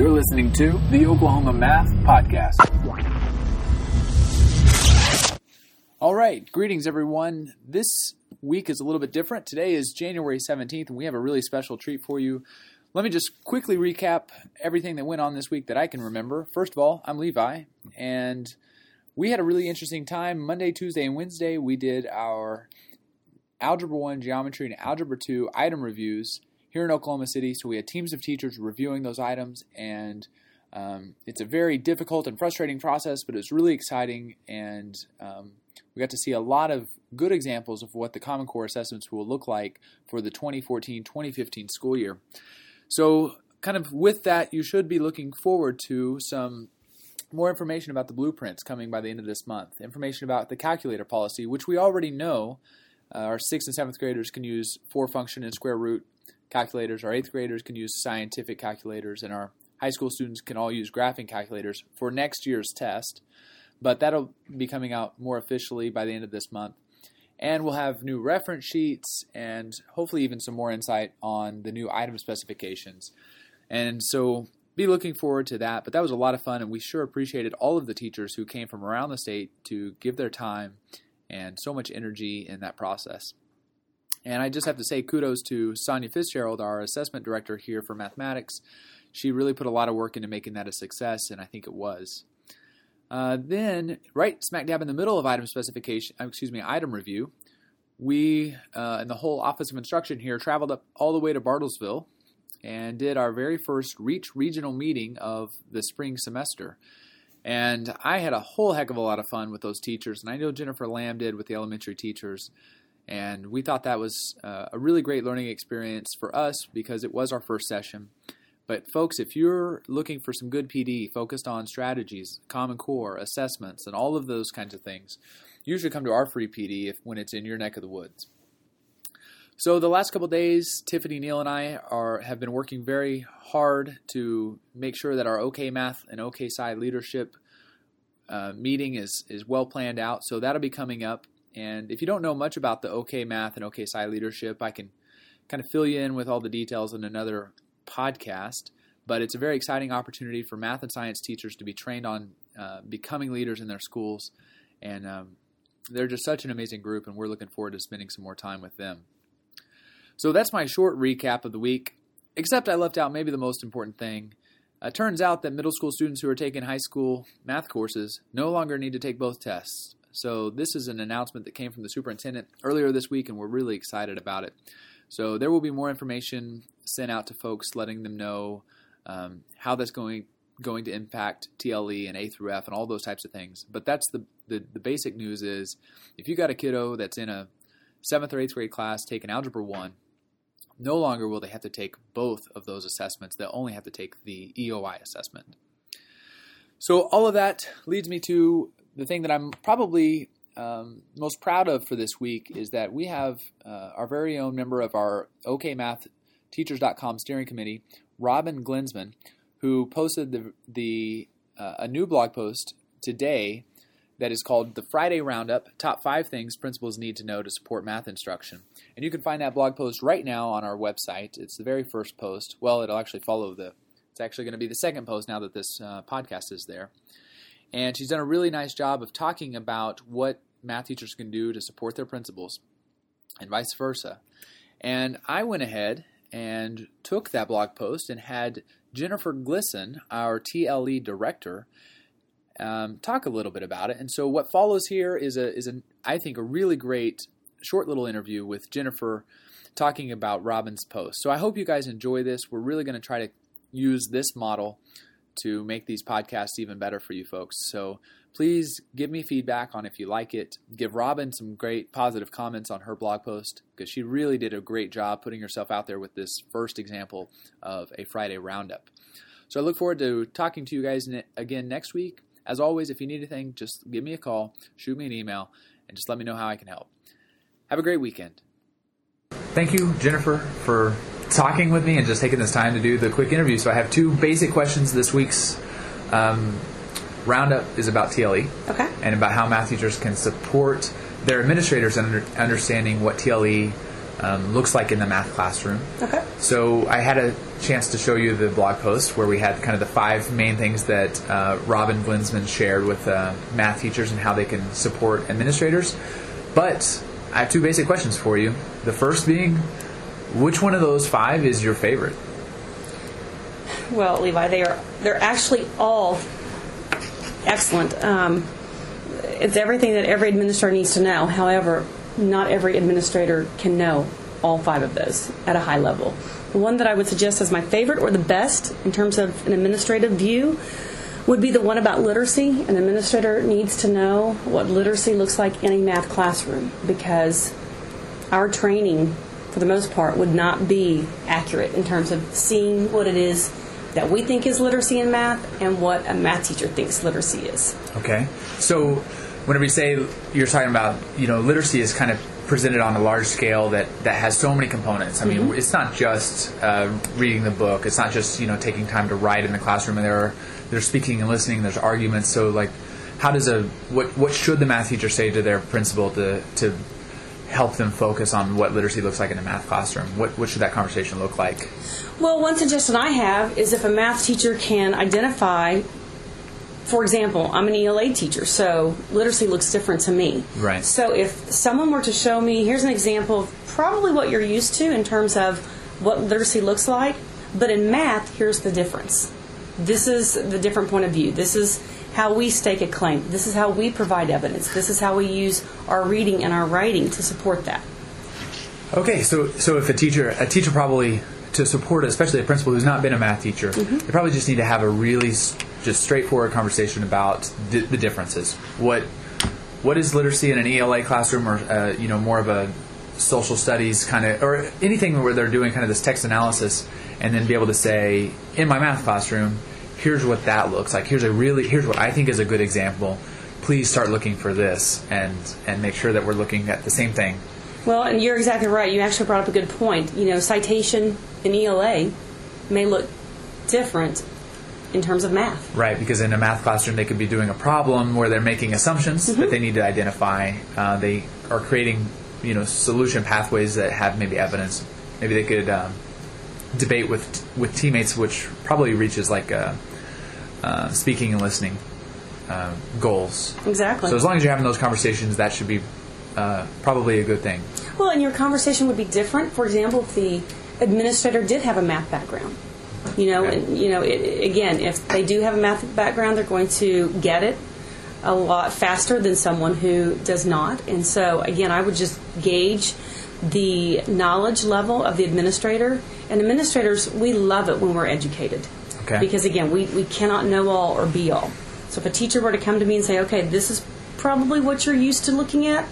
You're listening to the Oklahoma Math Podcast. All right. Greetings, everyone. This week is a little bit different. Today is January 17th, and we have a really special treat for you. Let me just quickly recap everything that went on this week that I can remember. First of all, I'm Levi, and we had a really interesting time. Monday, Tuesday, and Wednesday, we did our Algebra 1, Geometry, and Algebra 2 item reviews here in Oklahoma City. So we had teams of teachers reviewing those items, and it's a very difficult and frustrating process, but it's really exciting, and we got to see a lot of good examples of what the Common Core assessments will look like for the 2014-2015 school year. So kind of with that, you should be looking forward to some more information about the blueprints coming by the end of this month, information about the calculator policy, which we already know. Our 6th and 7th graders can use 4-function and square root calculators. Our 8th graders can use scientific calculators, and our high school students can all use graphing calculators for next year's test. But that'll be coming out more officially by the end of this month. And we'll have new reference sheets and hopefully even some more insight on the new item specifications. And so be looking forward to that. But that was a lot of fun, and we sure appreciated all of the teachers who came from around the state to give their time and so much energy in that process. And I just have to say kudos to Sonia Fitzgerald, our assessment director here for mathematics. She really put a lot of work into making that a success, and I think it was. Then, right smack dab in the middle of item review, we and the whole Office of Instruction here traveled up all the way to Bartlesville and did our very first REACH regional meeting of the spring semester. And I had a whole heck of a lot of fun with those teachers, and I know Jennifer Lamb did with the elementary teachers. And we thought that was a really great learning experience for us because it was our first session. But folks, if you're looking for some good PD focused on strategies, Common Core, assessments, and all of those kinds of things, you should come to our free PD when it's in your neck of the woods. So the last couple days, Tiffany, Neil, and I have been working very hard to make sure that our OK Math and OK Sci Leadership meeting is well planned out. So that'll be coming up. And if you don't know much about the OK Math and OK Sci Leadership, I can kind of fill you in with all the details in another podcast, but it's a very exciting opportunity for math and science teachers to be trained on becoming leaders in their schools, and they're just such an amazing group, and we're looking forward to spending some more time with them. So that's my short recap of the week, except I left out maybe the most important thing. It turns out that middle school students who are taking high school math courses no longer need to take both tests. So this is an announcement that came from the superintendent earlier this week, and we're really excited about it. So there will be more information sent out to folks letting them know how that's going to impact TLE and A through F and all those types of things. But that's the basic news is if you got a kiddo that's in a 7th or 8th grade class taking Algebra 1, no longer will they have to take both of those assessments. They'll only have to take the EOI assessment. So all of that leads me to the thing that I'm probably most proud of for this week is that we have our very own member of our OKMathTeachers.com steering committee, Robin Glinsman, who posted a new blog post today that is called The Friday Roundup, Top 5 Things Principals Need to Know to Support Math Instruction. And you can find that blog post right now on our website. It's the very first post. Well, it'll actually follow it's actually going to be the second post now that this podcast is there. And she's done a really nice job of talking about what math teachers can do to support their principals and vice versa. And I went ahead and took that blog post and had Jennifer Glisson, our TLE director, talk a little bit about it. And so what follows here is, I think, a really great short little interview with Jennifer talking about Robin's post. So I hope you guys enjoy this. We're really going to try to use this model to make these podcasts even better for you folks. So please give me feedback on if you like it. Give Robin some great positive comments on her blog post because she really did a great job putting herself out there with this first example of a Friday roundup. So I look forward to talking to you guys again next week. As always, if you need anything, just give me a call, shoot me an email, and just let me know how I can help. Have a great weekend. Thank you, Jennifer, for talking with me and just taking this time to do the quick interview. So I have two basic questions. This week's roundup is about TLE. Okay. And about how math teachers can support their administrators in understanding what TLE looks like in the math classroom. Okay. So I had a chance to show you the blog post where we had kind of the five main things that Robin Glinsman shared with math teachers and how they can support administrators. But I have two basic questions for you. The first being, which one of those five is your favorite? Well, Levi, they're actually all excellent. It's everything that every administrator needs to know. However, not every administrator can know all five of those at a high level. The one that I would suggest as my favorite, or the best in terms of an administrative view, would be the one about literacy. An administrator needs to know what literacy looks like in a math classroom, because our training, for the most part, would not be accurate in terms of seeing what it is that we think is literacy in math and what a math teacher thinks literacy is. Okay. So whenever you say, you're talking about, you know, literacy is kind of presented on a large scale that has so many components. I mean, it's not just reading the book. It's not just, you know, taking time to write in the classroom. And they're speaking and listening. There's arguments. So, like, how does what should the math teacher say to their principal to help them focus on what literacy looks like in a math classroom? What should that conversation look like? Well, one suggestion I have is if a math teacher can identify, for example, I'm an ELA teacher, so literacy looks different to me. Right. So if someone were to show me, here's an example of probably what you're used to in terms of what literacy looks like, but in math, here's the difference. This is the different point of view. This is how we stake a claim. This is how we provide evidence. This is how we use our reading and our writing to support that. Okay, so if a teacher probably, to support especially a principal who's not been a math teacher, they probably just need to have a really just straightforward conversation about the differences. What is literacy in an ELA classroom, or you know, more of a social studies kind of, or anything where they're doing kind of this text analysis, and then be able to say, in my math classroom, here's what that looks like. Here's what I think is a good example. Please start looking for this and make sure that we're looking at the same thing. Well, and you're exactly right. You actually brought up a good point. You know, citation in ELA may look different in terms of math. Right, because in a math classroom they could be doing a problem where they're making assumptions that they need to identify. They are creating, you know, solution pathways that have maybe evidence. Maybe they could debate with teammates, which probably reaches like speaking and listening goals. Exactly. So as long as you're having those conversations, that should be probably a good thing. Well, and your conversation would be different. For example, if the administrator did have a math background, you know, and you know, again, if they do have a math background, they're going to get it a lot faster than someone who does not. And so, again, I would just gauge the knowledge level of the administrator. And administrators, we love it when we're educated. Okay. Because, again, we cannot know all or be all. So if a teacher were to come to me and say, okay, this is probably what you're used to looking at,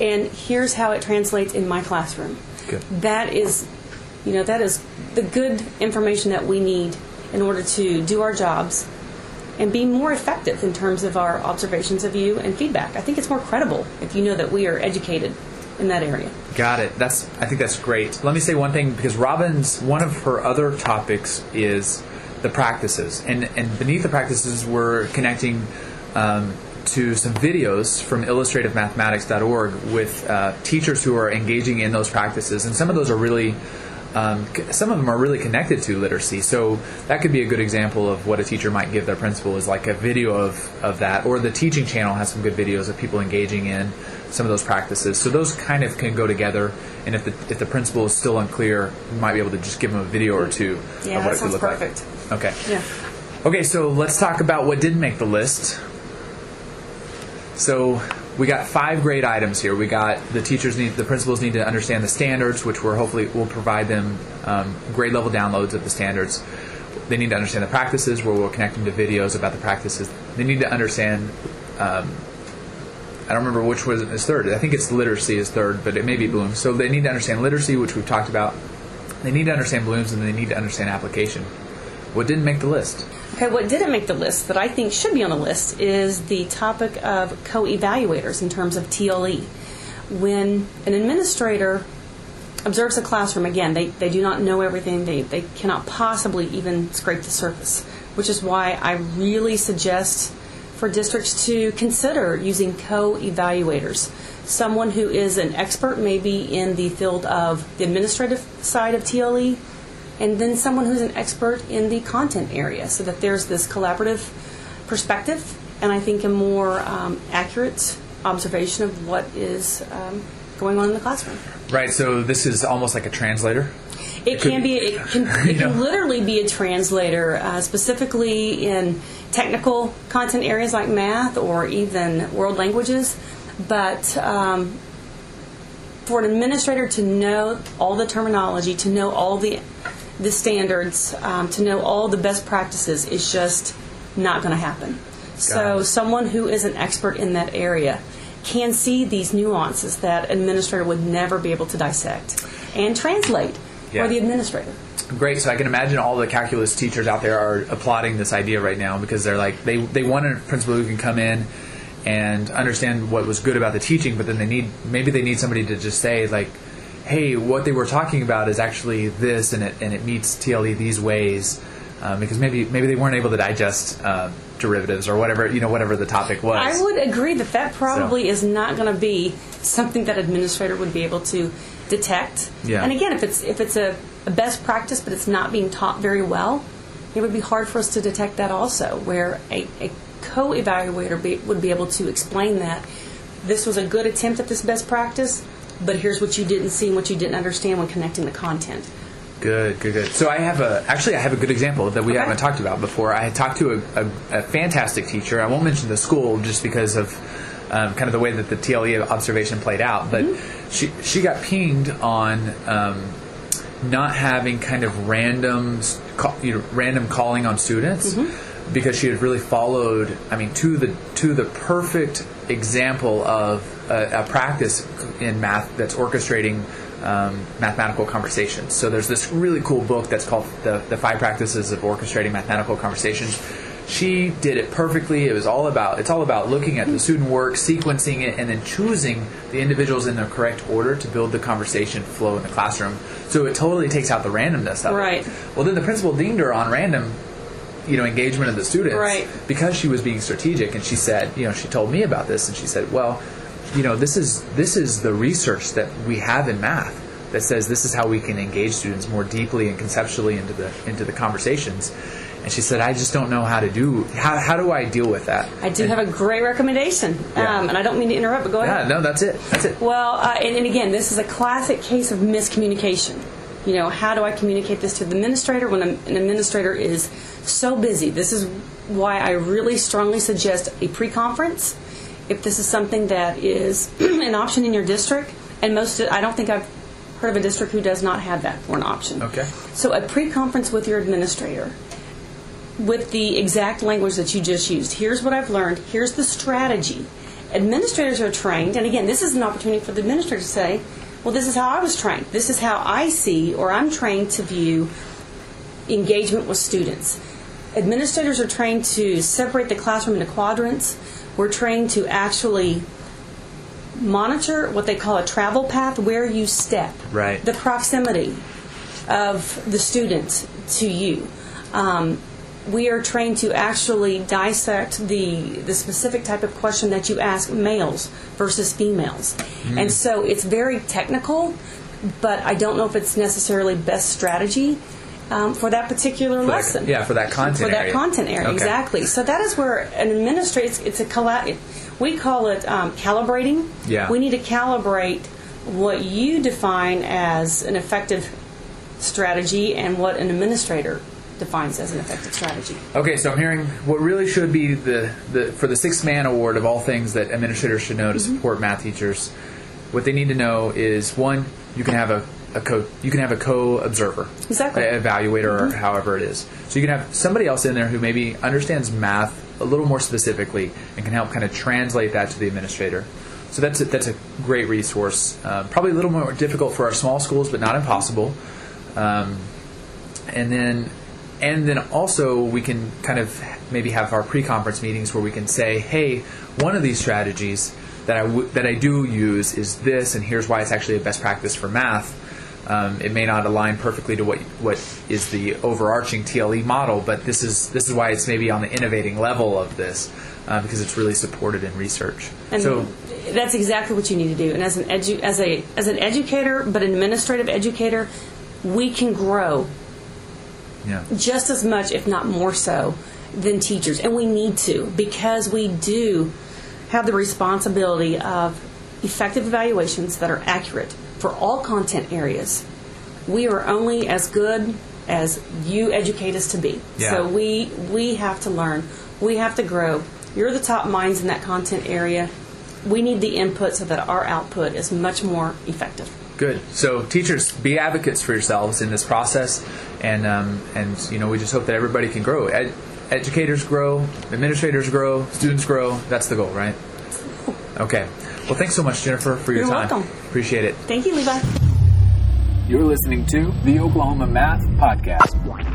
and here's how it translates in my classroom. Good. That is the good information that we need in order to do our jobs and be more effective in terms of our observations of you and feedback. I think it's more credible if you know that we are educated in that area. Got it. I think that's great. Let me say one thing, because Robin's, one of her other topics is the practices. And beneath the practices, we're connecting to some videos from IllustrativeMathematics.org with teachers who are engaging in those practices. And some of those are really, some of them are really connected to literacy. So that could be a good example of what a teacher might give their principal, is like a video of that. Or the teaching channel has some good videos of people engaging in some of those practices. So those kind of can go together. And if the principal is still unclear, you might be able to just give them a video or two of what it could look like. Yeah, that sounds perfect. Okay. Yeah. Okay, so let's talk about what didn't make the list. So we got five great items here. We got the principals need to understand the standards, which we'll provide them grade level downloads of the standards. They need to understand the practices, where we'll connect them to videos about the practices. They need to understand, I don't remember which was is third. I think it's literacy is third, but it may be Bloom. So they need to understand literacy, which we've talked about. They need to understand Bloom's, and they need to understand application. What didn't make the list? Okay, what didn't make the list that I think should be on the list is the topic of co-evaluators in terms of TLE. When an administrator observes a classroom, again, they do not know everything. They cannot possibly even scrape the surface, which is why I really suggest for districts to consider using co-evaluators. Someone who is an expert maybe in the field of the administrative side of TLE, and then someone who's an expert in the content area, so that there's this collaborative perspective and I think a more accurate observation of what is going on in the classroom. Right, so this is almost like a translator? It can literally be a translator, specifically in technical content areas like math or even world languages. But for an administrator to know all the terminology, to know all the standards, to know all the best practices is just not going to happen. So someone who is an expert in that area can see these nuances that an administrator would never be able to dissect and translate for the administrator. Great. So I can imagine all the calculus teachers out there are applauding this idea right now, because they're like, they want a principal who can come in and understand what was good about the teaching, but then maybe they need somebody to just say, like, hey, what they were talking about is actually this, and it meets TLE these ways, because maybe they weren't able to digest derivatives or whatever, whatever the topic was. I would agree that probably is not going to be something that administrator would be able to detect. Yeah. And again, if it's a best practice but it's not being taught very well, it would be hard for us to detect that also, where a co-evaluator would be able to explain that this was a good attempt at this best practice, but here's what you didn't see and what you didn't understand when connecting the content. Good. So I have a good example that we haven't talked about before. I had talked to a fantastic teacher. I won't mention the school just because of kind of the way that the TLE observation played out, but she got pinged on not having kind of random calling on students, because she had really followed, to the perfect example of a practice in math that's orchestrating mathematical conversations. So there's this really cool book that's called the Five Practices of Orchestrating Mathematical Conversations. She did it perfectly. It was all about looking at the student work, sequencing it, and then choosing the individuals in the correct order to build the conversation flow in the classroom. So it totally takes out the randomness of it. Well, then the principal dinged her on random engagement of the students, because she was being strategic, and she said, she told me about this, and she said, well, this is the research that we have in math that says this is how we can engage students more deeply and conceptually into the conversations. And she said, I just don't know how do I deal with that? I do have a great recommendation, and I don't mean to interrupt, but go ahead. Yeah, no, that's it. Well, and again, this is a classic case of miscommunication. How do I communicate this to the administrator when an administrator is so busy? This is why I really strongly suggest a pre-conference, if this is something that is an option in your district. And I don't think I've heard of a district who does not have that for an option. Okay. So a pre-conference with your administrator, with the exact language that you just used. Here's what I've learned. Here's the strategy. Administrators are trained, and again, this is an opportunity for the administrator to say, well, this is how I was trained. This is how I see, or I'm trained to view engagement with students. Administrators are trained to separate the classroom into quadrants. We're trained to actually monitor what they call a travel path, where you step, the proximity of the student to you. We are trained to actually dissect the specific type of question that you ask males versus females. And so it's very technical, but I don't know if it's necessarily best strategy for that particular lesson. For that content area. Exactly. So that is where an administrator, we call it calibrating. Yeah. We need to calibrate what you define as an effective strategy and what an administrator defines as an effective strategy. Okay, so I'm hearing what really should be the sixth man award of all things that administrators should know to support math teachers. What they need to know is, one, you can have a co-observer, evaluator, or however it is. So you can have somebody else in there who maybe understands math a little more specifically and can help kind of translate that to the administrator. So that's a great resource. Probably a little more difficult for our small schools, but not impossible. And then also we can kind of maybe have our pre-conference meetings where we can say, hey, one of these strategies that I do use is this, and here's why it's actually a best practice for math. It may not align perfectly to what is the overarching TLE model, but this is why it's maybe on the innovating level of this, because it's really supported in research. And so that's exactly what you need to do. And as an educator, but an administrative educator, we can grow just as much, if not more so, than teachers. And we need to, because we do have the responsibility of effective evaluations that are accurate for all content areas. We are only as good as you educate us to be. Yeah. So we have to learn. We have to grow. You're the top minds in that content area. We need the input so that our output is much more effective. Good. So teachers, be advocates for yourselves in this process, and you know, we just hope that everybody can grow. Educators grow, administrators grow, students grow. That's the goal, right? Okay. Well, thanks so much, Jennifer, for your time. You're welcome. Appreciate it. Thank you, Levi. You're listening to the Oklahoma Math Podcast.